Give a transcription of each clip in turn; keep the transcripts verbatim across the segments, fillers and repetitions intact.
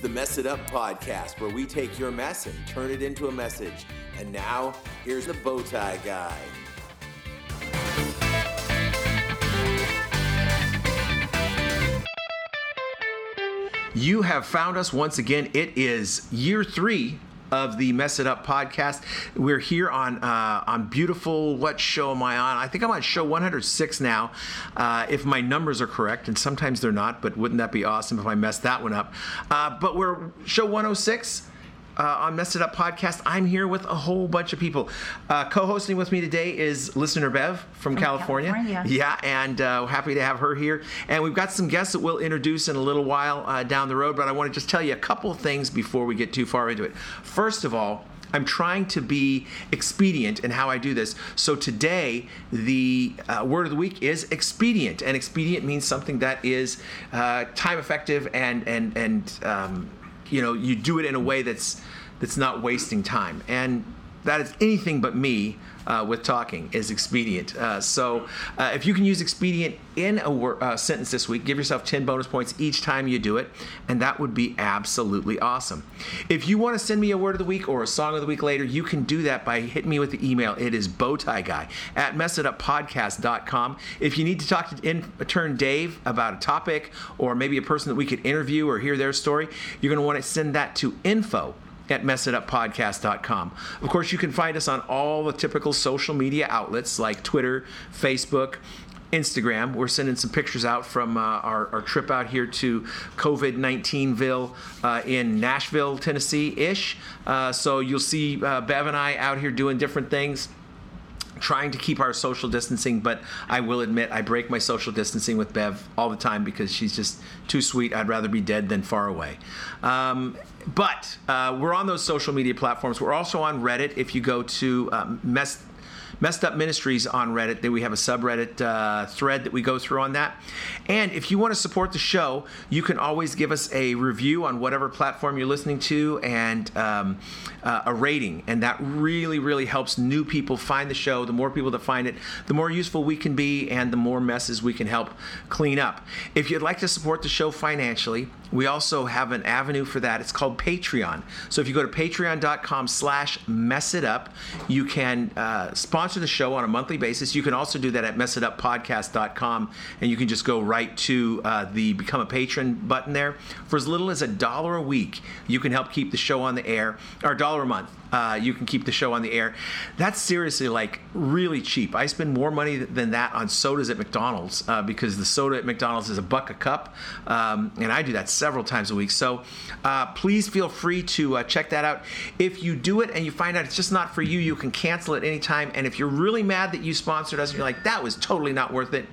is the Mess It Up podcast, where we take your mess and turn it into a message. And now, here's the Bowtie Guy. You have found us once again. It is year three of the Mess It Up podcast. We're here on uh, on beautiful, what show am I on? I think I'm on show one hundred six now, uh, if my numbers are correct, and sometimes they're not, but wouldn't that be awesome if I messed that one up? Uh, but we're show one oh six. Uh, on Messed It Up podcast. I'm here with a whole bunch of people. Uh, co-hosting with me today is listener Bev from, from California. California. Yeah, and uh, happy to have her here. And we've got some guests that we'll introduce in a little while uh, down the road, but I want to just tell you a couple things before we get too far into it. First of all, I'm trying to be expedient in how I do this. So today, the uh, word of the week is expedient. And expedient means something that is uh, time effective and, and, and um, you know, you do it in a way that's that's not wasting time. And that is anything but me uh, with talking is expedient. Uh, so uh, if you can use expedient in a wor- uh, sentence this week, give yourself ten bonus points each time you do it, and that would be absolutely awesome. If you want to send me a word of the week or a song of the week later, you can do that by hitting me with the email. It is bowtieguy at mess it up podcast dot com. If you need to talk to intern Dave about a topic or maybe a person that we could interview or hear their story, you're going to want to send that to info at mess it up podcast dot com. Of course, you can find us on all the typical social media outlets like Twitter, Facebook, Instagram. We're sending some pictures out from uh, our, our trip out here to covid nineteenville uh, in Nashville, Tennessee-ish. Uh, so you'll see uh, Bev and I out here doing different things, trying to keep our social distancing, but I will admit I break my social distancing with Bev all the time because she's just too sweet. I'd rather be dead than far away. Um, but uh, we're on those social media platforms. We're also on Reddit. If you go to um, Mess... Messed Up Ministries on Reddit, then we have a subreddit uh, thread that we go through on that. And if you want to support the show, you can always give us a review on whatever platform you're listening to and um, uh, a rating. And that really, really helps new people find the show. The more people that find it, the more useful we can be and the more messes we can help clean up. If you'd like to support the show financially, we also have an avenue for that. It's called Patreon. So if you go to patreon.com slash messitup, you can uh, sponsor the show on a monthly basis. You can also do that at mess it up podcast dot com, and you can just go right to uh, the Become a Patron button there. For as little as a dollar a week, you can help keep the show on the air, or a dollar a month. Uh, you can keep the show on the air. That's seriously like really cheap. I spend more money than that on sodas at McDonald's uh, because the soda at McDonald's is a buck a cup, um, and I do that several times a week. So uh, please feel free to uh, check that out. If you do it and you find out it's just not for you, you can cancel at any time. And if you're really mad that you sponsored us and you're like, that was totally not worth it,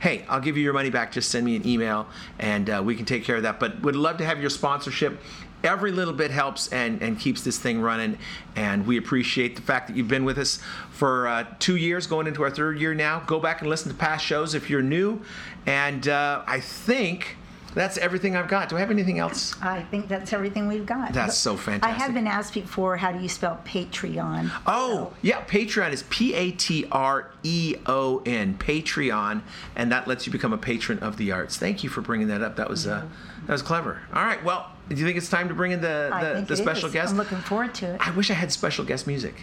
hey, I'll give you your money back. Just send me an email and uh, we can take care of that. But would love to have your sponsorship. Every little bit helps and, and keeps this thing running, and we appreciate the fact that you've been with us for uh, two years, going into our third year now. Go back and listen to past shows if you're new, and uh, I think that's everything I've got. Do I have anything else? I think that's everything we've got. That's so fantastic. I have been asked before, how do you spell Patreon? Oh, so. Yeah, Patreon is P A T R E O N, Patreon, and that lets you become a patron of the arts. Thank you for bringing that up. That was uh, that was clever. All right, well, do you think it's time to bring in the, the, I think the special is. guest? I'm looking forward to it. I wish I had special guest music.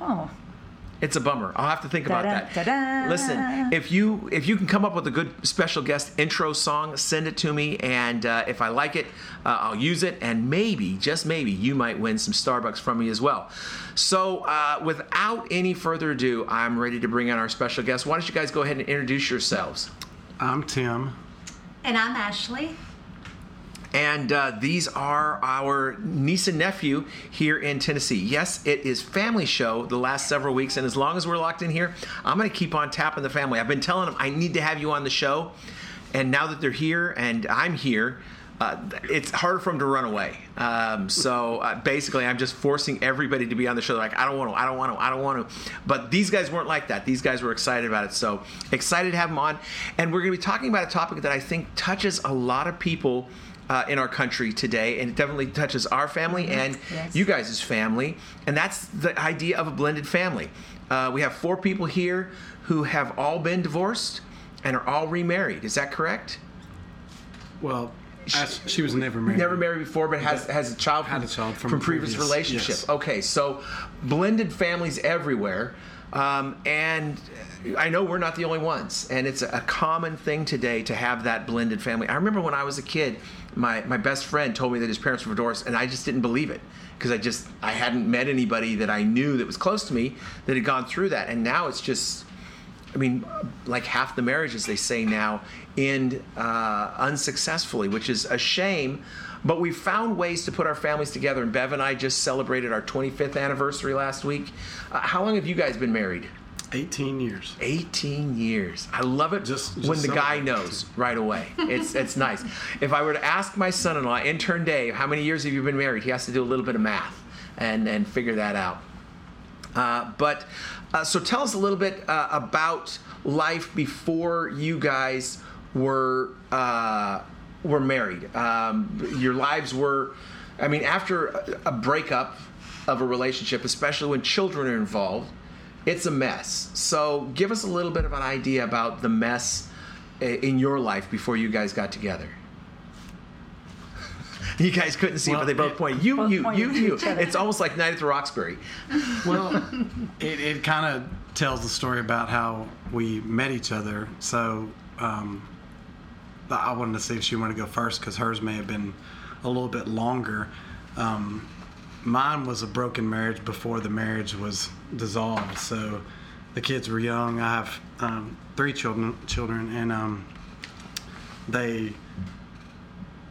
Oh. It's a bummer. I'll have to think about that. Ta-da. Listen, if you if you can come up with a good special guest intro song, send it to me, and uh, if I like it, uh, I'll use it, and maybe, just maybe, you might win some Starbucks from me as well. So uh, without any further ado, I'm ready to bring in our special guest. Why don't you guys go ahead and introduce yourselves? I'm Tim. And I'm Ashley. And uh, these are our niece and nephew here in Tennessee. Yes, it is family show the last several weeks, and as long as we're locked in here, I'm going to keep on tapping the family. I've been telling them I need to have you on the show, and now that they're here and I'm here, uh, it's harder for them to run away. Um, so uh, basically, I'm just forcing everybody to be on the show. They're like, I don't want to, I don't want to, I don't want to. But these guys weren't like that. These guys were excited about it. So excited to have them on, and we're going to be talking about a topic that I think touches a lot of people Uh, in our country today, and it definitely touches our family and yes. you guys' family, and that's the idea of a blended family. Uh, we have four people here who have all been divorced and are all remarried. Is that correct? Well, As she was never married. Never married before, but has has a child from, had a child from, from previous, previous relationship. Yes. Okay, so blended families everywhere. Um, and I know we're not the only ones, and it's a common thing today to have that blended family. I remember when I was a kid, my, my best friend told me that his parents were divorced, and I just didn't believe it because I just I hadn't met anybody that I knew that was close to me that had gone through that. And now it's just, I mean, like half the marriages, they say now, end uh, unsuccessfully, which is a shame. But we found ways to put our families together, and Bev and I just celebrated our twenty-fifth anniversary last week. Uh, how long have you guys been married? eighteen years. eighteen years. I love it just, just when the guy knows right away. It's it's nice. If I were to ask my son-in-law, intern Dave, how many years have you been married? He has to do a little bit of math and, and figure that out. Uh, but uh, so tell us a little bit uh, about life before you guys were uh, were married. Um, your lives were, I mean, after a, a breakup of a relationship, especially when children are involved, it's a mess. So give us a little bit of an idea about the mess in your life before you guys got together. You guys couldn't see, well, but they both pointed. You, both you, point you, you. It's almost like Night at the Roxbury. Well, it, it kind of tells the story about how we met each other. So um, I wanted to see if she wanted to go first because hers may have been a little bit longer. Um, mine was a broken marriage before the marriage was dissolved. So the kids were young. I have um, three children, children, and um, they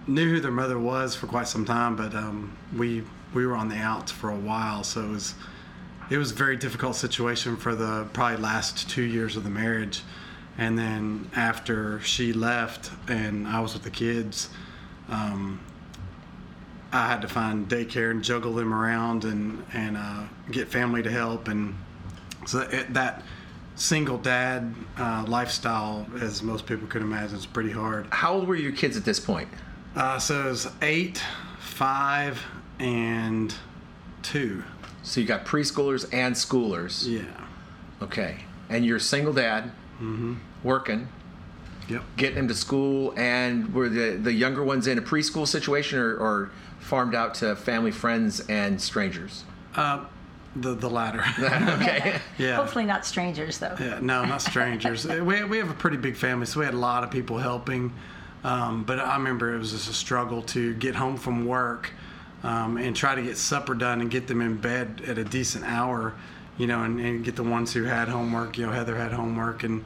knew who their mother was for quite some time, but um, we we were on the outs for a while, so it was it was a very difficult situation for the probably last two years of the marriage. And then after she left and I was with the kids, um, I had to find daycare and juggle them around and and uh, get family to help, and so that, that single dad uh, lifestyle, as most people could imagine, is pretty hard. How old were your kids at this point? Uh, so it was eight, five, and two. So you got preschoolers and schoolers. Yeah. Okay. And you're a single dad, mm-hmm. working, yep. getting them to school, and were the, the younger ones in a preschool situation or, or farmed out to family, friends, and strangers? Uh, the the latter. Okay. Yeah. Hopefully not strangers, though. Yeah. No, not strangers. we we have a pretty big family, so we had a lot of people helping. Um, but I remember it was just a struggle to get home from work um, and try to get supper done and get them in bed at a decent hour, you know, and, and get the ones who had homework. You know, Heather had homework. And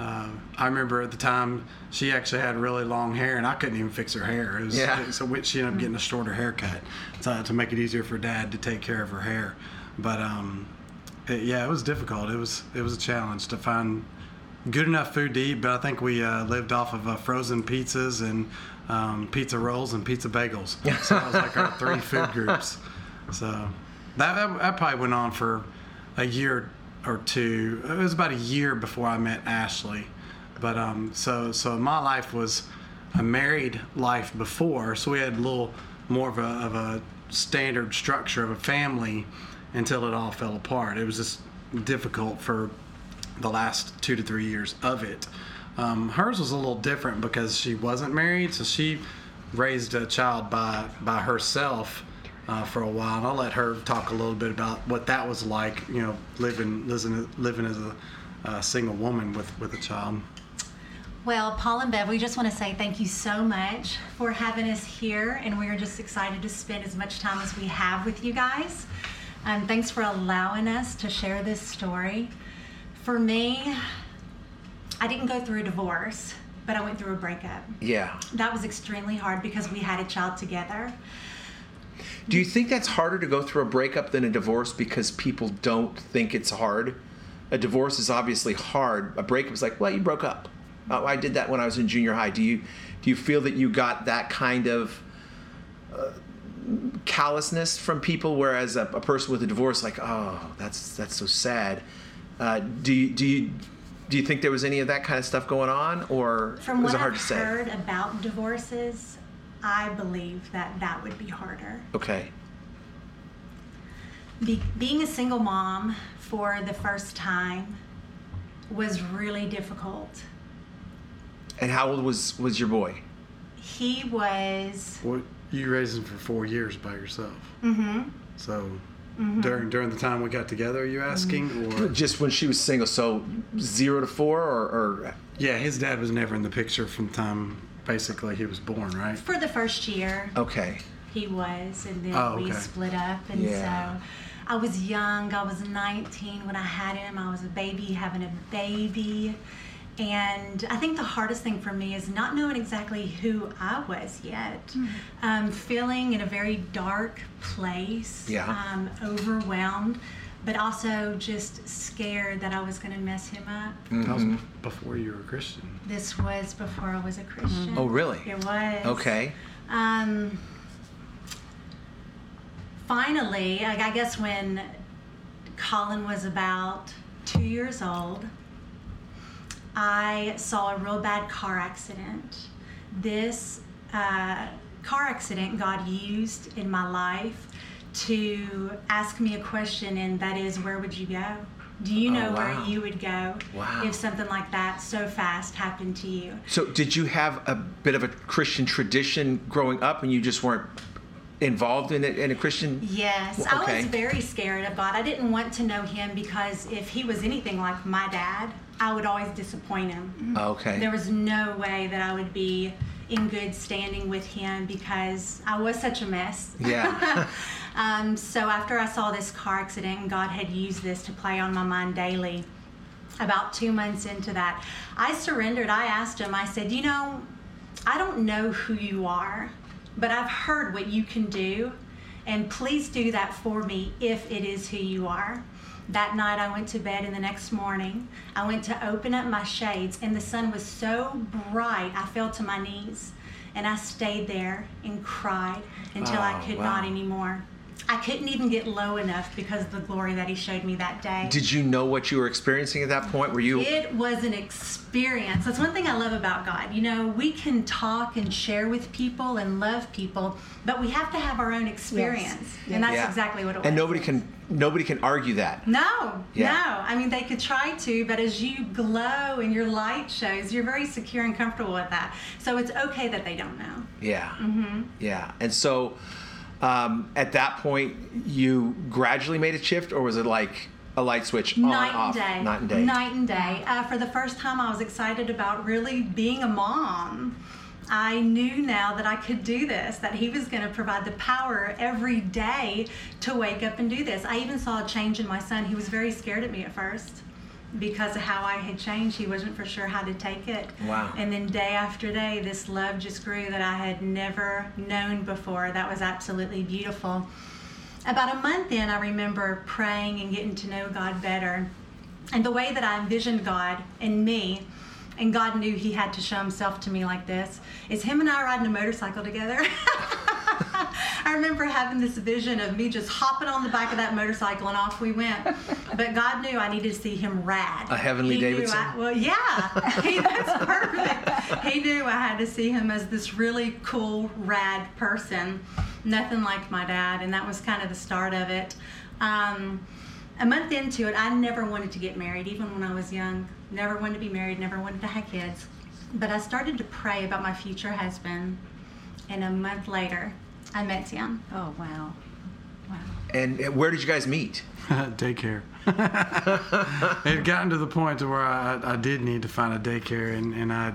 uh, I remember at the time she actually had really long hair, and I couldn't even fix her hair. It was, yeah. it, so she ended up getting a shorter haircut to, to make it easier for Dad to take care of her hair. But, um, it, yeah, it was difficult. It was it was a challenge to find good enough food to eat, but I think we uh, lived off of uh, frozen pizzas and um, pizza rolls and pizza bagels. So that was like our three food groups. So that, that, that probably went on for a year or two. It was about a year before I met Ashley. But um, so so my life was a married life before, so we had a little more of a, of a standard structure of a family until it all fell apart. It was just difficult for the last two to three years of it. Um, hers was a little different because she wasn't married, so she raised a child by by herself uh, for a while. And I'll let her talk a little bit about what that was like, you know, living living, living as a uh, single woman with, with a child. Well, Paul and Bev, we just want to say thank you so much for having us here, and we are just excited to spend as much time as we have with you guys. Um, thanks for allowing us to share this story. For me, I didn't go through a divorce, but I went through a breakup. Yeah. That was extremely hard because we had a child together. Do you think that's harder to go through a breakup than a divorce because people don't think it's hard? A divorce is obviously hard. A breakup is like, well, you broke up. Oh, I did that when I was in junior high. Do you do you feel that you got that kind of uh, callousness from people, whereas a, a person with a divorce, like, oh, that's that's so sad. Uh, do you do you do you think there was any of that kind of stuff going on, or From was it hard I've to say? From what I've heard about divorces, I believe that that would be harder. Okay. Be- being a single mom for the first time was really difficult. And how old was was your boy? He was... Well, you raised him for four years by yourself. Mm-hmm. So... Mm-hmm. During during the time we got together, are you asking? Mm-hmm. Or? Just when she was single, so zero to four, or, or... Yeah, his dad was never in the picture from the time, basically, he was born, right? For the first year. Okay. He was, and then oh, okay. we split up, and yeah. so... I was young, I was nineteen when I had him, I was a baby having a baby, and I think the hardest thing for me is not knowing exactly who I was yet. Mm-hmm. Um, feeling in a very dark place, yeah. um, overwhelmed, but also just scared that I was going to mess him up. Mm-hmm. That was before you were a Christian. This was before I was a Christian. Mm-hmm. Oh, really? It was. Okay. Um, finally, I guess when Colin was about two years old, I saw a real bad car accident. This uh, car accident God used in my life to ask me a question, and that is, where would you go? Do you know oh, wow. where you would go wow. if something like that so fast happened to you? So did you have a bit of a Christian tradition growing up, and you just weren't involved in it in a Christian? Yes. Okay. I was very scared of God. I didn't want to know him because if he was anything like my dad, I would always disappoint him. Okay. There was no way that I would be in good standing with him because I was such a mess. Yeah. um, so after I saw this car accident, God had used this to play on my mind daily. About two months into that, I surrendered. I asked him, I said, you know, I don't know who you are, but I've heard what you can do, and please do that for me if it is who you are. That night I went to bed, and the next morning I went to open up my shades, and the sun was so bright I fell to my knees, and I stayed there and cried until oh, I could wow. not anymore. I couldn't even get low enough because of the glory that he showed me that day. Did you know what you were experiencing at that point? Were you? It was an experience. That's one thing I love about God. You know, we can talk and share with people and love people, but we have to have our own experience. Yes. And that's yeah. exactly what it was. And nobody can nobody can argue that. No, yeah. no. I mean, they could try to, but as you glow and your light shows, you're very secure and comfortable with that. So it's okay that they don't know. Yeah. Mm-hmm. Yeah. And so... Um, at that point, you gradually made a shift, or was it like a light switch on and off? Day. Night and day. Night and day. Uh, for the first time, I was excited about really being a mom. I knew now that I could do this, that he was going to provide the power every day to wake up and do this. I even saw a change in my son. He was very scared at me at first because of how I had changed. He wasn't for sure how to take it. Wow. And then day after day, this love just grew that I had never known before. That was absolutely beautiful. About a month in, I remember praying and getting to know God better. And the way that I envisioned God and me, and God knew he had to show himself to me like this, is him and I riding a motorcycle together. I remember having this vision of me just hopping on the back of that motorcycle, and off we went. But God knew I needed to see him rad. A heavenly he Davidson? I, well, yeah. He, that's perfect. He knew I had to see him as this really cool, rad person. Nothing like my dad, and that was kind of the start of it. Um, a month into it, I never wanted to get married, even when I was young. Never wanted to be married, never wanted to have kids. But I started to pray about my future husband, and a month later, I met Sam. Oh, wow. Wow. And where did you guys meet? Daycare. It had gotten to the point to where I, I did need to find a daycare, and, and I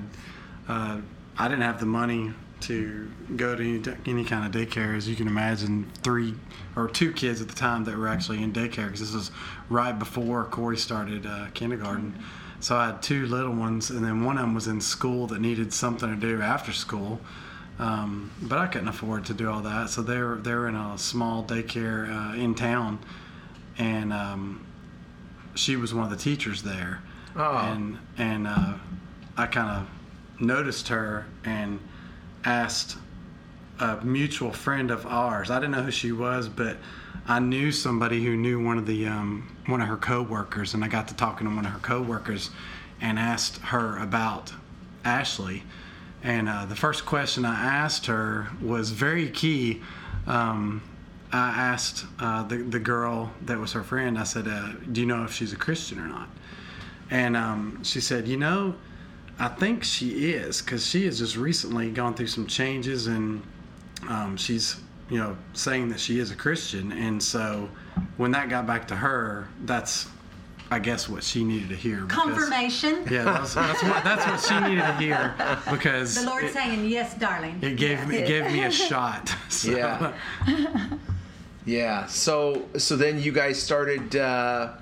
uh, I didn't have the money to go to any, any kind of daycare, as you can imagine, three or two kids at the time that were actually in daycare, because this was right before Corey started uh, kindergarten. Mm-hmm. So I had two little ones, and then one of them was in school that needed something to do after school. Um, but I couldn't afford to do all that, so they were, they were in a small daycare uh, in town, and um, she was one of the teachers there, oh. and and uh, I kind of noticed her and asked a mutual friend of ours. I didn't know who she was, but I knew somebody who knew one of the um, one of her coworkers, and I got to talking to one of her coworkers, and asked her about Ashley. And uh, the first question I asked her was very key. Um, I asked uh, the, the girl that was her friend, I said, uh, do you know if she's a Christian or not? And um, she said, you know, I think she is, because she has just recently gone through some changes, and um, she's, you know, saying that she is a Christian. And so when that got back to her, that's, I guess, what she needed to hear. Because, confirmation. Yeah, that was, that's, what, that's what she needed to hear, because the Lord's it, saying, "Yes, darling." It gave yes. me it gave me a shot. So. Yeah. Yeah. So so then you guys started uh,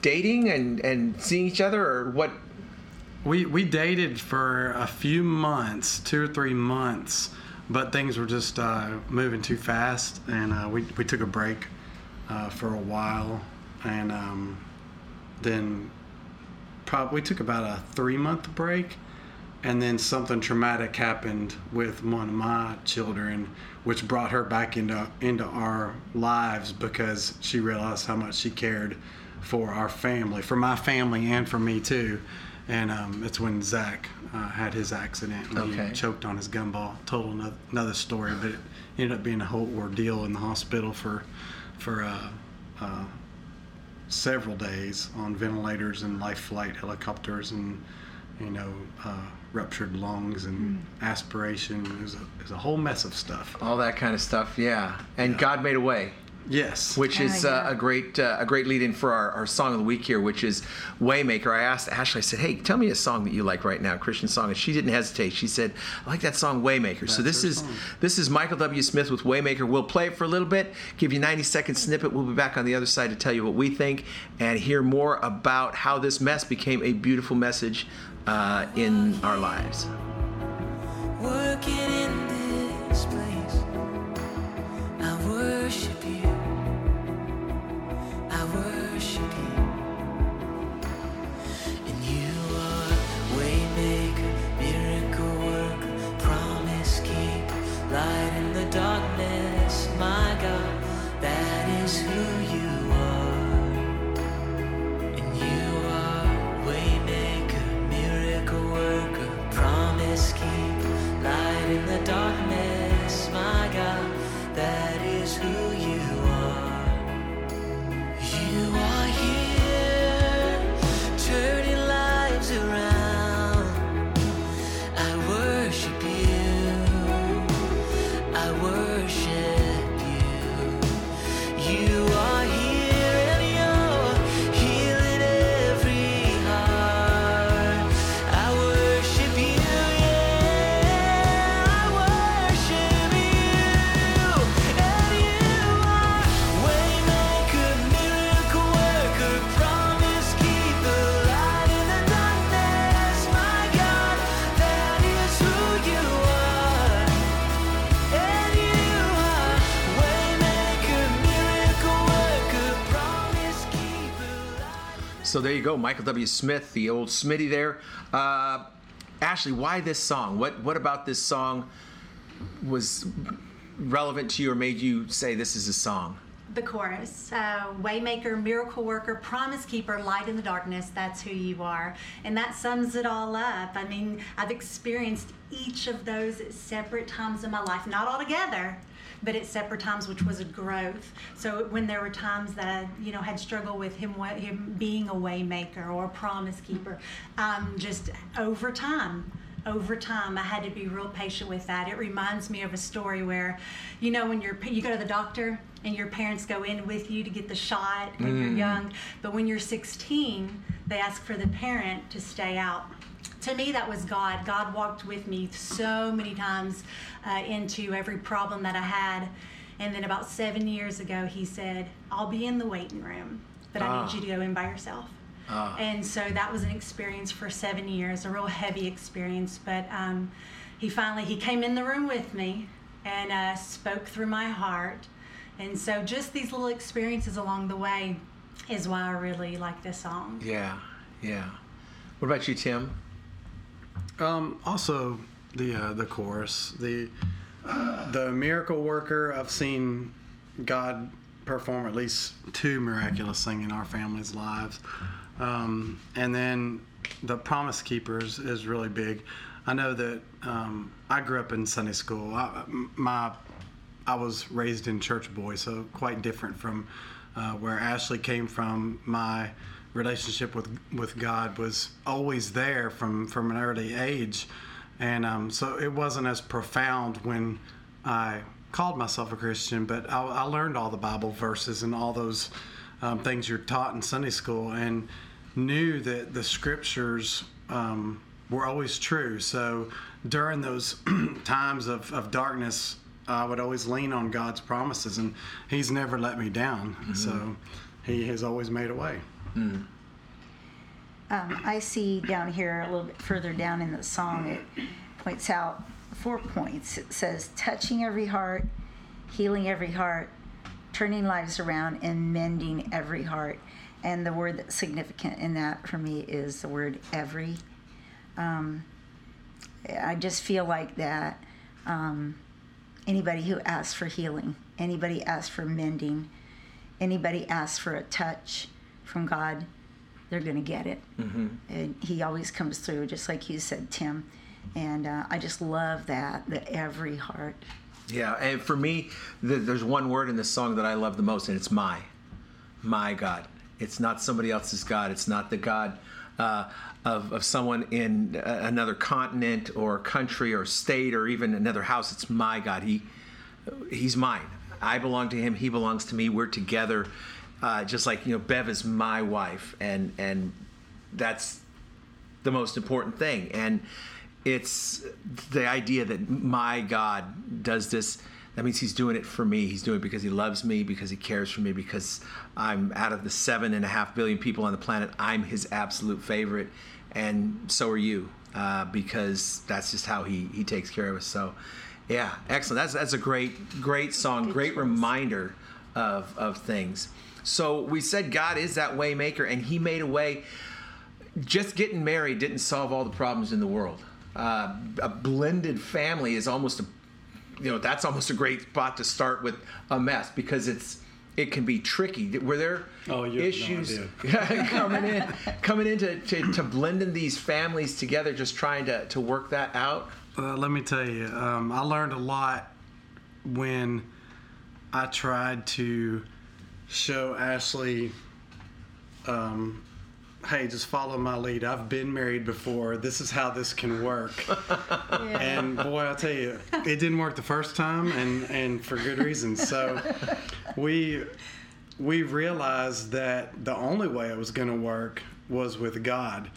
dating and, and seeing each other, or what? We we dated for a few months, two or three months, but things were just uh, moving too fast, and uh, we we took a break uh, for a while. And um, then probably took about a three-month break, and then something traumatic happened with one of my children, which brought her back into into our lives, because she realized how much she cared for our family, for my family and for me too. And um, it's when Zach uh, had his accident and okay. he choked on his gumball. Told another, another story, but it ended up being a whole ordeal in the hospital for for. Uh, uh, several days on ventilators and life flight helicopters, and you know uh, ruptured lungs and mm. aspiration. It was, a, it was a whole mess of stuff. All that kind of stuff, yeah. And yeah. God made a way. Yes, which oh, is yeah. uh, a great uh, a great lead in for our, our song of the week here, which is Waymaker. I asked Ashley, I said, "Hey, tell me a song that you like right now, a Christian song," and she didn't hesitate. She said, "I like that song, Waymaker." That's so this is song. This is Michael W. Smith with Waymaker. We'll play it for a little bit, give you a ninety second snippet. We'll be back on the other side to tell you what we think and hear more about how this mess became a beautiful message uh, in our lives. Working in this place, I worship you. I worship you, and you are Waymaker, miracle worker, promise keeper, light in the darkness, my God, that is who you are. And you are Waymaker, miracle worker, promise keeper, light in the darkness, my God, that is who you are. You are here, turning lives around. I worship you, I worship you. You are here and you're healing every heart. I worship you, yeah, I worship you. And you are Waymaker, miracle worker, promise keeper, light in the darkness, my God, that is who you are. And you are Waymaker, miracle worker, promise keeper, light. So there you go, Michael W. Smith, the old Smitty there. Uh, Ashley, why this song? What what about this song was relevant to you or made you say this is a song? The chorus, uh, Waymaker, miracle worker, promise keeper, light in the darkness, that's who you are. And that sums it all up. I mean, I've experienced each of those at separate times in my life, not all together, but at separate times, which was a growth. So when there were times that I, you know, had struggled with him, him being a waymaker or a promise keeper, um, just over time. Over time, I had to be real patient with that. It reminds me of a story where, you know, when you're you go to the doctor and your parents go in with you to get the shot when mm. you're young, but when you're sixteen, they ask for the parent to stay out. To me, that was God. God walked with me so many times uh, into every problem that I had, and then about seven years ago, He said, "I'll be in the waiting room, but ah. I need you to go in by yourself." Uh, and so that was an experience for seven years, a real heavy experience. But um, he finally, he came in the room with me and uh, spoke through my heart. And so just these little experiences along the way is why I really like this song. Yeah, yeah. What about you, Tim? Um, also, the uh, the chorus, the uh, the miracle worker. I've seen God perform at least two miraculous things in our family's lives. Um, and then the Promise Keepers is really big. I know that um, I grew up in Sunday school. I, my, I was raised in church boy, so quite different from uh, where Ashley came from. My relationship with with God was always there from, from an early age. And um, so it wasn't as profound when I called myself a Christian, but I, I learned all the Bible verses and all those um, things you're taught in Sunday school, and knew that the scriptures um, were always true. So during those times of, of darkness, I would always lean on God's promises, and he's never let me down. Mm-hmm. So he has always made a way. Mm. Um, I see down here a little bit further down in the song, it points out four points. It says, touching every heart, healing every heart, turning lives around, and mending every heart. And the word that's significant in that for me is the word every. Um, I just feel like that um, anybody who asks for healing, anybody asks for mending, anybody asks for a touch from God, they're going to get it. Mm-hmm. And he always comes through, just like you said, Tim. And uh, I just love that, the every heart. Yeah, and for me, the, there's one word in this song that I love the most, and it's my. My God. It's not somebody else's God. It's not the God uh, of, of someone in uh, another continent or country or state or even another house. It's my God. He, He's mine. I belong to him. He belongs to me. We're together. Uh, just like, you know, Bev is my wife, and and that's the most important thing. And it's the idea that my God does this. That means he's doing it for me. He's doing it because he loves me, because he cares for me, because I'm out of the seven and a half billion people on the planet, I'm his absolute favorite, and so are you, uh, because that's just how he he takes care of us. So, yeah, excellent. That's that's a great great song, great reminder of of things. So we said God is that way maker, and he made a way. Just getting married didn't solve all the problems in the world. Uh, a blended family is almost a, you know, that's almost a great spot to start with a mess, because it's it can be tricky. Were there oh, you issues have no idea. coming in coming in to, to, to blending these families together, just trying to, to work that out? Uh, let me tell you, um, I learned a lot when I tried to show Ashley, um, hey, just follow my lead. I've been married before. This is how this can work. Yeah. And boy, I'll tell you, it didn't work the first time, and, and for good reason. So we we realized that the only way it was going to work was with God.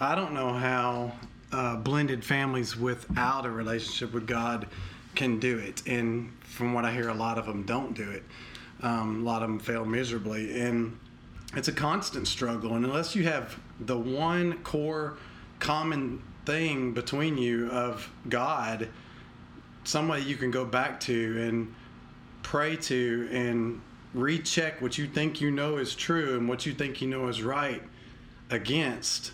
I don't know how uh, blended families without a relationship with God can do it. And from what I hear, a lot of them don't do it. Um, a lot of them fail miserably, and it's a constant struggle. And unless you have the one core common thing between you of God, somebody you can go back to and pray to and recheck what you think you know is true and what you think you know is right against,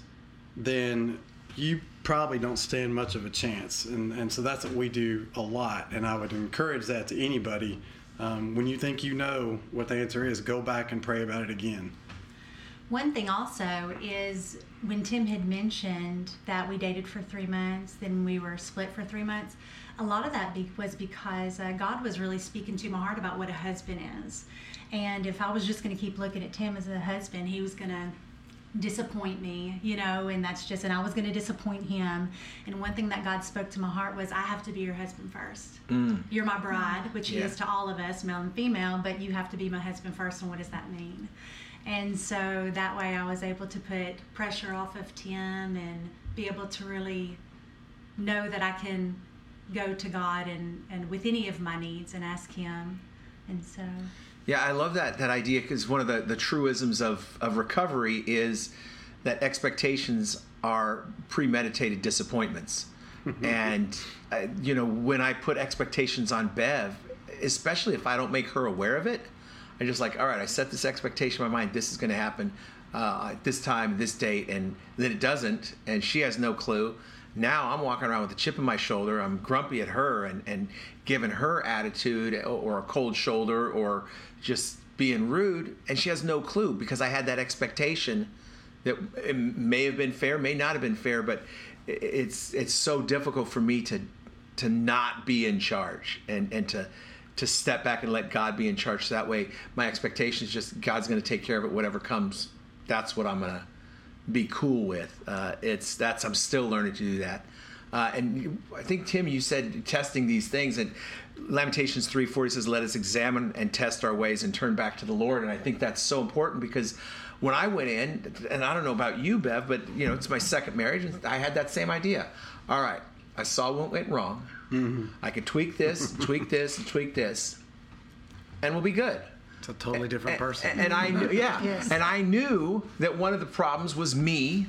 then you probably don't stand much of a chance. And, and so that's what we do a lot, and I would encourage that to anybody. Um, when you think you know what the answer is, go back and pray about it again. One thing also is when Tim had mentioned that we dated for three months, then we were split for three months, a lot of that be- was because uh, God was really speaking to my heart about what a husband is. And if I was just going to keep looking at Tim as a husband, he was going to disappoint me, you know, and that's just, and I was going to disappoint him. And one thing that God spoke to my heart was, I have to be your husband first. Mm. You're my bride, which yeah. he is to all of us, male and female, but you have to be my husband first. And what does that mean? And so that way I was able to put pressure off of Tim and be able to really know that I can go to God and, and with any of my needs and ask him. And so... Yeah, I love that that idea, because one of the, the truisms of, of recovery is that expectations are premeditated disappointments. Mm-hmm. And, uh, you know, when I put expectations on Bev, especially if I don't make her aware of it, I'm just like, all right, I set this expectation in my mind. This is going to happen uh, at this time, this date, and then it doesn't, and she has no clue. Now I'm walking around with a chip in my shoulder. I'm grumpy at her and, and giving her attitude or a cold shoulder or just being rude. And she has no clue, because I had that expectation that it may have been fair, may not have been fair, but it's it's so difficult for me to to not be in charge and, and to to step back and let God be in charge. So that way my expectation is just God's going to take care of it, whatever comes that's what I'm gonna be cool with. Uh, it's that's I'm still learning to do that. Uh, and you, I think, Tim, you said testing these things, and Lamentations three forty says, let us examine and test our ways and turn back to the Lord. And I think that's so important, because when I went in, and I don't know about you, Bev, but you know, it's my second marriage, and I had that same idea. All right, I saw what went wrong. Mm-hmm. I could tweak this, tweak this, and tweak this, and we'll be good. It's a totally different and, person. And, and I knew, yeah, yes. and I knew that one of the problems was me,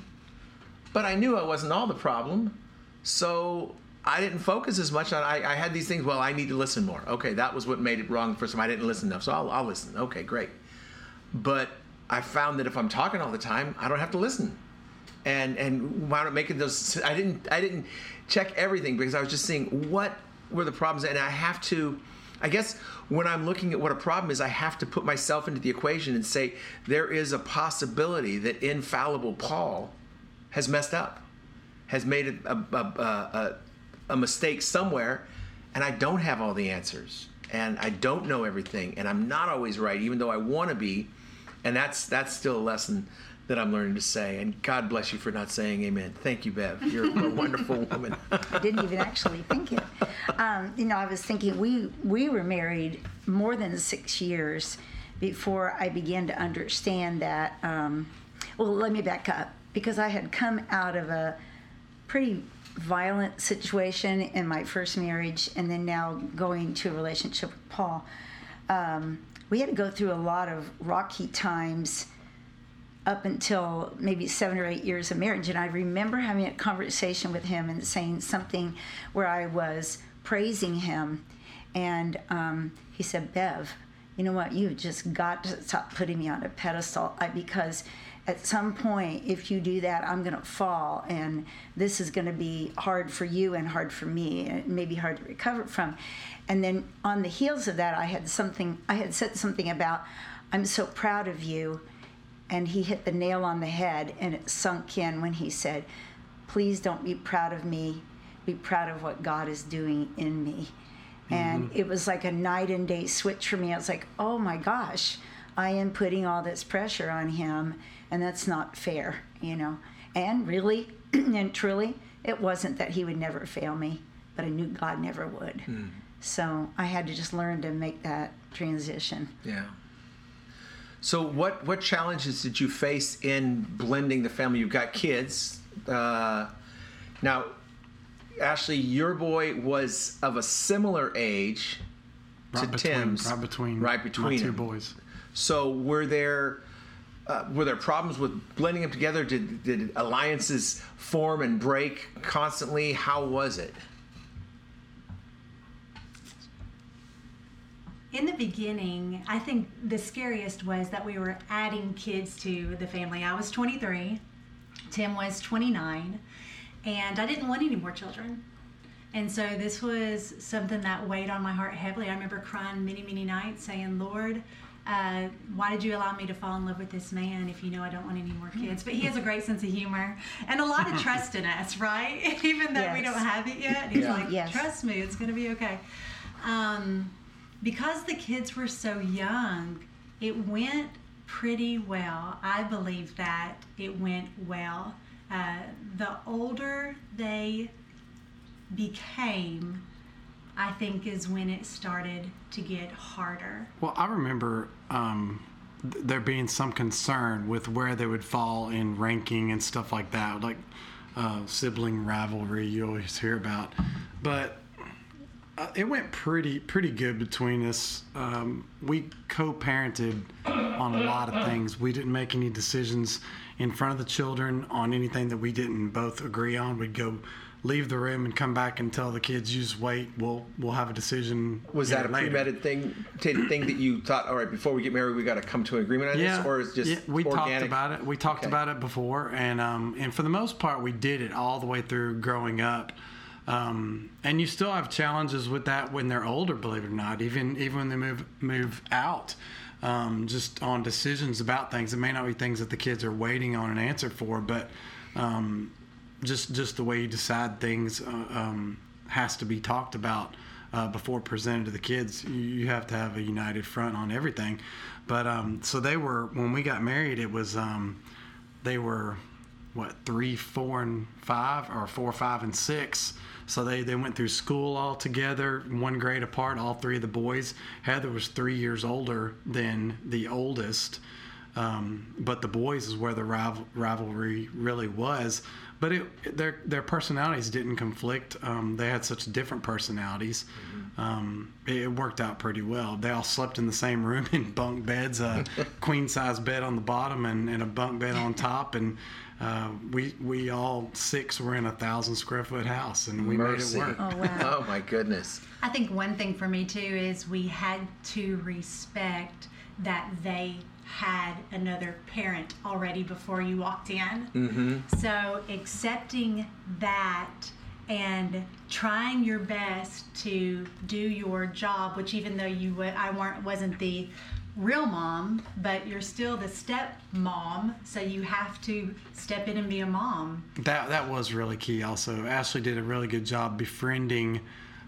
but I knew I wasn't all the problem. So I didn't focus as much on, I, I had these things, well, I need to listen more. Okay, that was what made it wrong the first time. I didn't listen enough, so I'll, I'll listen. Okay, great. But I found that if I'm talking all the time, I don't have to listen. And and wound up making those, I didn't I didn't check everything, because I was just seeing what were the problems. And I have to, I guess when I'm looking at what a problem is, I have to put myself into the equation and say, there is a possibility that infallible Paul has messed up. Has made a, a, a, a mistake somewhere, and I don't have all the answers, and I don't know everything, and I'm not always right, even though I want to be, and that's that's still a lesson that I'm learning to say. And God bless you for not saying amen. Thank you, Bev. You're a wonderful woman. I didn't even actually think it. Um, you know, I was thinking we we were married more than six years before I began to understand that. Um, well, let me back up, because I had come out of a pretty violent situation in my first marriage, and then now going to a relationship with Paul. Um, we had to go through a lot of rocky times up until maybe seven or eight years of marriage. And I remember having a conversation with him and saying something where I was praising him. And um, he said, Bev, you know what? You've just got to stop putting me on a pedestal, I, because at some point, if you do that, I'm going to fall, and this is going to be hard for you and hard for me, and maybe hard to recover from. And then on the heels of that, I had something. I had said something about, I'm so proud of you, and he hit the nail on the head, and it sunk in when he said, please don't be proud of me. Be proud of what God is doing in me. Mm-hmm. And it was like a night and day switch for me. I was like, oh, my gosh. I am putting all this pressure on him, and that's not fair, you know. And really and truly, it wasn't that he would never fail me, but I knew God never would. Mm. So I had to just learn to make that transition. Yeah. So what, what challenges did you face in blending the family? You've got kids. Uh, now, Ashley, your boy was of a similar age right to between, Tim's. Right between, right between my two boys. So were there uh, were there problems with blending them together? Did did alliances form and break constantly? How was it? In the beginning, I think the scariest was that we were adding kids to the family. I was twenty-three, Tim was twenty-nine, and I didn't want any more children. And so this was something that weighed on my heart heavily. I remember crying many, many nights saying, Lord, Uh, why did you allow me to fall in love with this man if you know I don't want any more kids? But he has a great sense of humor and a lot of trust in us, right? Even though yes. we don't have it yet. He's yeah. like, yes. trust me, it's going to be okay. Um, because the kids were so young, it went pretty well. I believe that it went well. Uh, the older they became, I think, is when it started to get harder. Well, I remember um, th- there being some concern with where they would fall in ranking and stuff like that, like uh, sibling rivalry you always hear about. But uh, it went pretty pretty good between us. Um, we co-parented on a lot of things. We didn't make any decisions in front of the children on anything that we didn't both agree on. We'd go leave the room and come back and tell the kids, you just wait, we'll we'll have a decision. Was that a pre-meditated thing, thing that you thought, all right, before we get married, we got to come to an agreement on yeah, this? Or is just yeah, we organic? talked about it. We talked okay. about it before. And, um, and for the most part, we did it all the way through growing up. Um, and you still have challenges with that when they're older, believe it or not, even, even when they move, move out, um, just on decisions about things. It may not be things that the kids are waiting on an answer for, but... Um, Just just the way you decide things uh, um, has to be talked about uh, before presented to the kids. You have to have a united front on everything. But um, so they were, when we got married, it was, um, they were, what, three, four, and five, or four, five, and six. So they, they went through school all together, one grade apart, all three of the boys. Heather was three years older than the oldest. Um, but the boys is where the rival- rivalry really was. But it, their their personalities didn't conflict. Um, they had such different personalities. Mm-hmm. Um, it worked out pretty well. They all slept in the same room in bunk beds, a queen-size bed on the bottom and, and a bunk bed on top. And uh, we we all six were in a one thousand square foot house, and we Mercy. made it work. Oh, wow. Oh, my goodness. I think one thing for me, too, is we had to respect that they had another parent already before you walked in. Mm-hmm. So accepting that and trying your best to do your job, which even though you w- I weren't wasn't the real mom, but you're still the step mom, so you have to step in and be a mom. That that was really key. Also, Ashley did a really good job befriending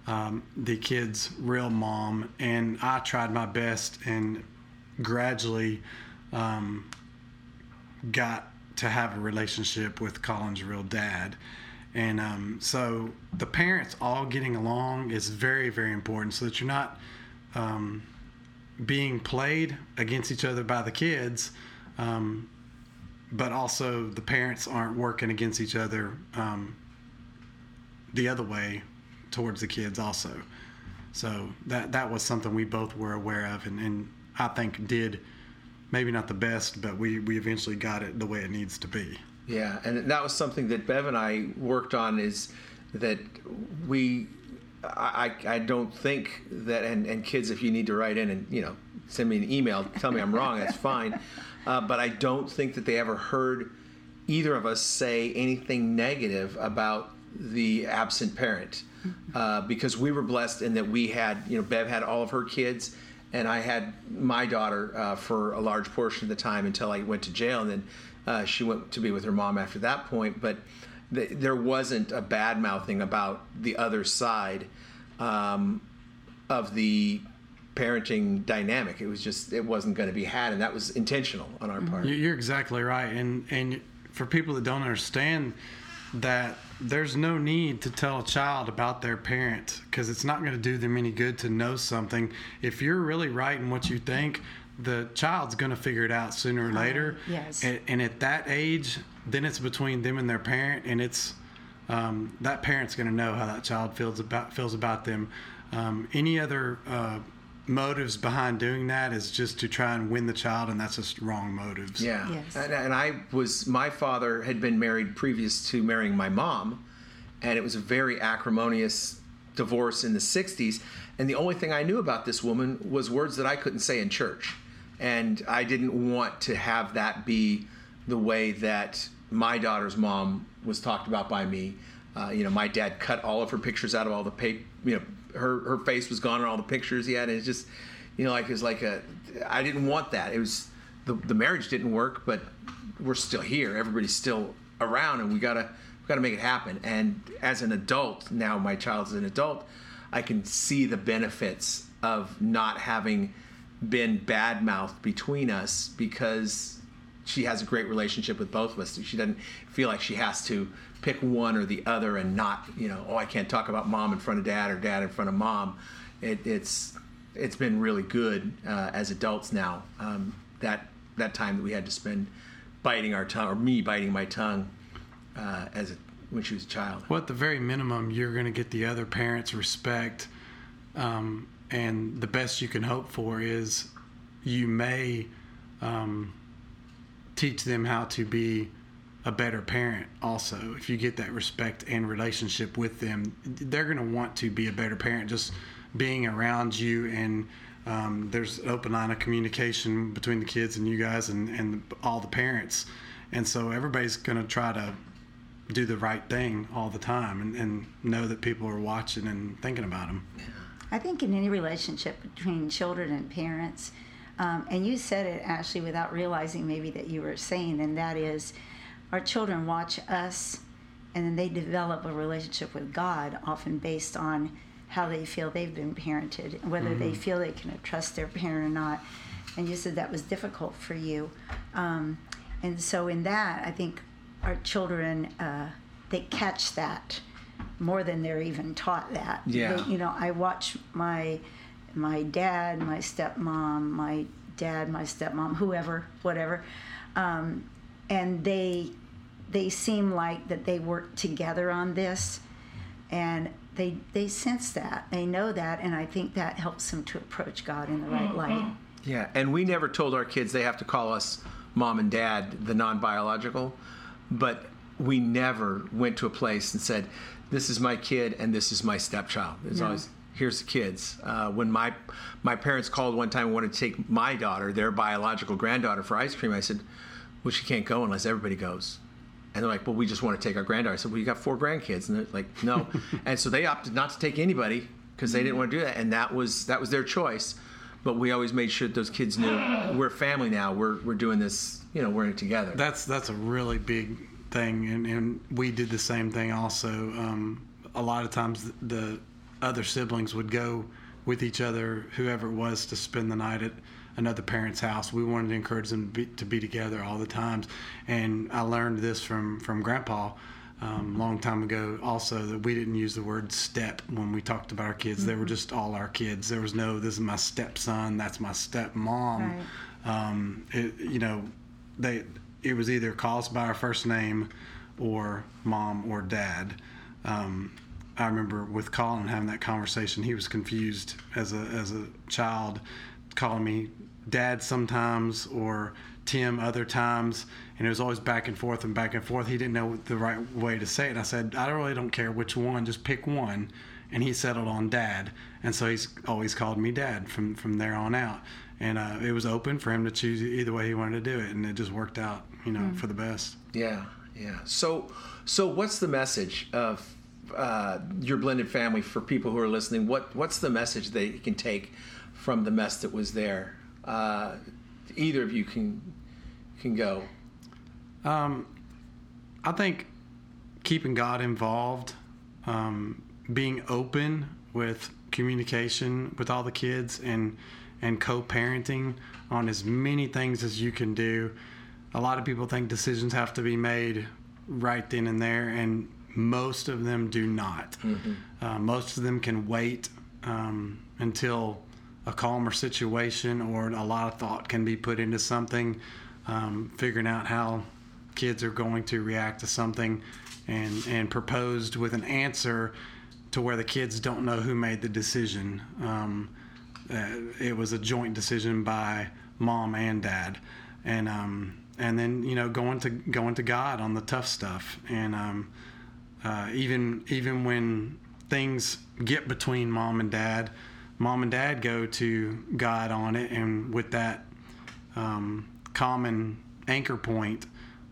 um, the kids' real mom, and I tried my best and gradually um, got to have a relationship with Colin's real dad. And um, so the parents all getting along is very, very important so that you're not um, being played against each other by the kids, um, but also the parents aren't working against each other um, the other way towards the kids also. So that that was something we both were aware of, and, and I think did maybe not the best, but we, we eventually got it the way it needs to be. Yeah, and that was something that Bev and I worked on, is that we, I I don't think that, and, and kids, if you need to write in and, you know, send me an email, tell me I'm wrong, that's fine. Uh, but I don't think that they ever heard either of us say anything negative about the absent parent, uh, because we were blessed in that we had, you know, Bev had all of her kids, and I had my daughter uh, for a large portion of the time until I went to jail, and then uh, she went to be with her mom after that point. But th- there wasn't a bad-mouthing about the other side um, of the parenting dynamic. It was just, it wasn't going to be had, and that was intentional on our part. You're exactly right. And, and for people that don't understand that, there's no need to tell a child about their parent, because it's not going to do them any good to know something. If you're really right in what you think, the child's going to figure it out sooner or later. Uh, yes. And, and at that age, then it's between them and their parent, and it's um, that parent's going to know how that child feels about feels about them. Um, any other uh, motives behind doing that is just to try and win the child, and that's just wrong motives. Yeah. Yes. And, and I was, my father had been married previous to marrying my mom, and it was a very acrimonious divorce in the sixties, and the only thing I knew about this woman was words that I couldn't say in church, and I didn't want to have that be the way that my daughter's mom was talked about by me. Uh, you know, my dad cut all of her pictures out of all the paper, you know, her her face was gone in all the pictures he had, and it's just, you know, like, it was like a, I didn't want that. It was, the the marriage didn't work, but we're still here, everybody's still around, and we gotta we gotta make it happen. And as an adult now, my child's an adult, I can see the benefits of not having been bad mouthed between us, because she has a great relationship with both of us. She doesn't feel like she has to pick one or the other, and not, you know, oh, I can't talk about mom in front of dad or dad in front of mom. It, it's it's been really good uh, as adults now. Um, that that time that we had to spend biting our tongue, or me biting my tongue, uh, as a, when she was a child. Well, at the very minimum, you're going to get the other parent's respect, um, and the best you can hope for is you may um, teach them how to be a better parent. Also, if you get that respect and relationship with them, they're going to want to be a better parent just being around you. And um, there's an open line of communication between the kids and you guys, and, and all the parents. And so everybody's going to try to do the right thing all the time, and, and know that people are watching and thinking about them. I think in any relationship between children and parents, um, and you said it, Ashley, without realizing maybe that you were saying, and that is, our children watch us, and then they develop a relationship with God, often based on how they feel they've been parented, whether mm-hmm. they feel they can trust their parent or not. And you said that was difficult for you. Um, and so in that, I think our children, uh, they catch that more than they're even taught that. Yeah. They, you know, I watch my my dad, my stepmom, my dad, my stepmom, whoever, whatever, um, and they they seem like that they work together on this, and they they sense that, they know that, and I think that helps them to approach God in the right light. Yeah, and we never told our kids they have to call us mom and dad, the non-biological, but we never went to a place and said, this is my kid and this is my stepchild. It's no. always, here's the kids. Uh, when my my parents called one time and wanted to take my daughter, their biological granddaughter, for ice cream, I said, well, she can't go unless everybody goes. And they're like, well, we just want to take our granddaughter. I said, well, you got four grandkids. And they're like, no. And so they opted not to take anybody because they mm-hmm. didn't want to do that. And that was that was their choice. But we always made sure that those kids knew we're family now. We're we're doing this, you know, we're in it together. That's that's a really big thing. And, and we did the same thing also. Um, a lot of times the other siblings would go with each other, whoever it was, to spend the night at another parent's house. We wanted to encourage them to be, to be together all the times. And I learned this from, from Grandpa a um, long time ago also, that we didn't use the word step when we talked about our kids. Mm-hmm. They were just all our kids. There was no, this is my stepson, that's my stepmom. Right. Um, it, you know, they it was either called us by our first name or mom or dad. Um, I remember with Colin having that conversation, he was confused as a as a child, calling me dad sometimes or Tim other times, and it was always back and forth and back and forth. He didn't know the right way to say it. I said, I really don't care which one, just pick one. And he settled on dad, and so he's always called me dad from from there on out. And uh, it was open for him to choose either way he wanted to do it, and it just worked out, you know, mm. for the best. Yeah, yeah. So, so what's the message of uh, your blended family for people who are listening? What what's the message they can take from the mess that was there? Uh, either of you can can go. Um, I think keeping God involved, um, being open with communication with all the kids, and and co-parenting on as many things as you can do. A lot of people think decisions have to be made right then and there, and most of them do not. Mm-hmm. Uh, most of them can wait um, until a calmer situation or a lot of thought can be put into something, um, figuring out how kids are going to react to something, and, and proposed with an answer to where the kids don't know who made the decision. Um, Uh, it was a joint decision by mom and dad, and um, and then you know going to going to God on the tough stuff, and um, uh, even even when things get between mom and dad, mom and dad go to God on it, and with that um, common anchor point,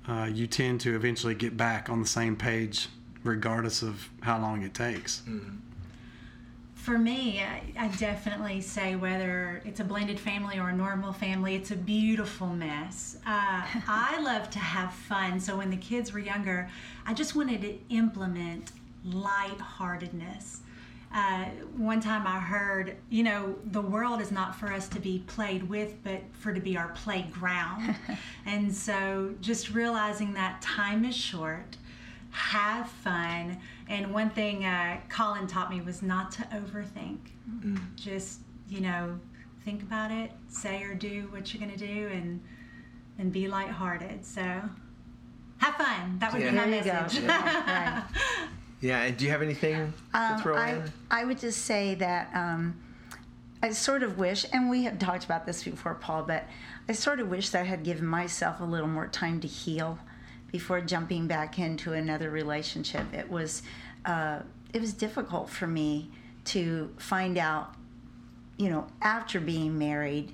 uh, you tend to eventually get back on the same page, regardless of how long it takes. Mm-hmm. For me, I, I definitely say whether it's a blended family or a normal family, it's a beautiful mess. Uh, I love to have fun. So when the kids were younger, I just wanted to implement lightheartedness. Uh, one time I heard, you know, the world is not for us to be played with, but for to be our playground. And so just realizing that time is short. Have fun. And one thing uh, Colin taught me was not to overthink. Mm-hmm. Just, you know, think about it, say or do what you're going to do, and and be lighthearted. So have fun. That would yeah. be my message. Yeah. Right. Yeah, and do you have anything um, to throw I, in? I would just say that um, I sort of wish, and we have talked about this before, Paul, but I sort of wish that I had given myself a little more time to heal before jumping back into another relationship. It was uh, it was difficult for me to find out, you know, after being married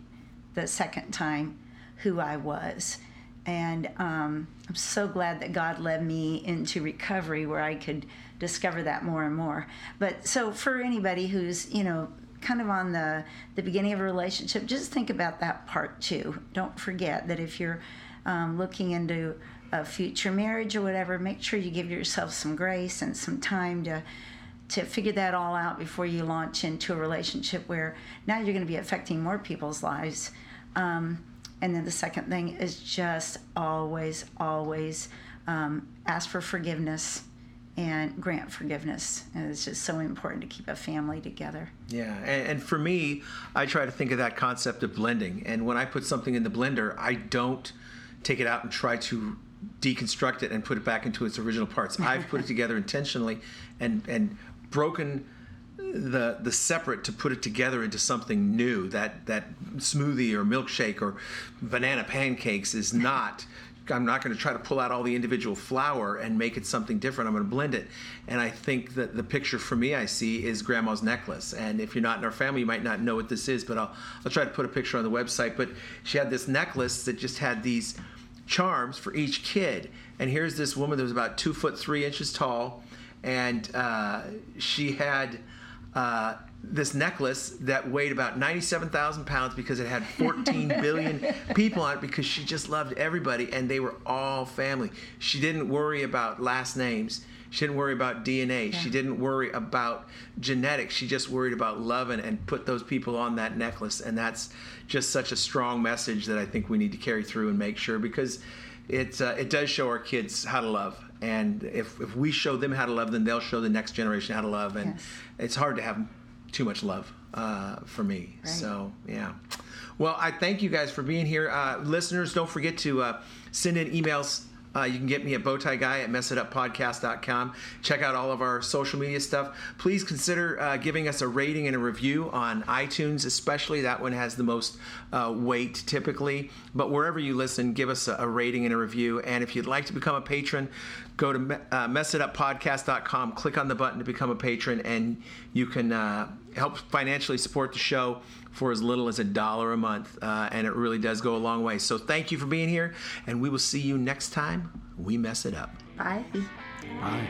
the second time, who I was. And um, I'm so glad that God led me into recovery where I could discover that more and more. But so for anybody who's, you know, kind of on the, the beginning of a relationship, just think about that part too. Don't forget that if you're um, looking into a future marriage or whatever, make sure you give yourself some grace and some time to to figure that all out before you launch into a relationship where now you're going to be affecting more people's lives. Um, and then the second thing is just always, always um, ask for forgiveness and grant forgiveness. And it's just so important to keep a family together. Yeah, and, and for me, I try to think of that concept of blending. And when I put something in the blender, I don't take it out and try to deconstruct it and put it back into its original parts. I've put it together intentionally and and broken the the separate to put it together into something new. That that smoothie or milkshake or banana pancakes is not, I'm not going to try to pull out all the individual flour and make it something different. I'm going to blend it. And I think that the picture for me I see is grandma's necklace. And if you're not in our family, you might not know what this is, but I'll I'll try to put a picture on the website. But she had this necklace that just had these charms for each kid. And here's this woman that was about two foot three inches tall, and uh, she had uh, this necklace that weighed about ninety-seven thousand pounds because it had fourteen billion people on it, because she just loved everybody and they were all family. She didn't worry about last names. She didn't worry about D N A. Yeah. She didn't worry about genetics. She just worried about loving and put those people on that necklace. And that's just such a strong message that I think we need to carry through and make sure, because it, uh, it does show our kids how to love. And if, if we show them how to love, then they'll show the next generation how to love. And yes. It's hard to have too much love uh, for me. Right. So, yeah. Well, I thank you guys for being here. Uh, listeners, don't forget to uh, send in emails. Uh, you can get me at bowtieguy at mess it up podcast dot com. Check out all of our social media stuff. Please consider uh, giving us a rating and a review on iTunes, especially. That one has the most uh, weight typically. But wherever you listen, give us a, a rating and a review. And if you'd like to become a patron, go to uh, mess it up podcast dot com. Click on the button to become a patron, and you can uh, help financially support the show for as little as a dollar a month, uh, and it really does go a long way. So thank you for being here, and we will see you next time we mess it up. Bye. Bye.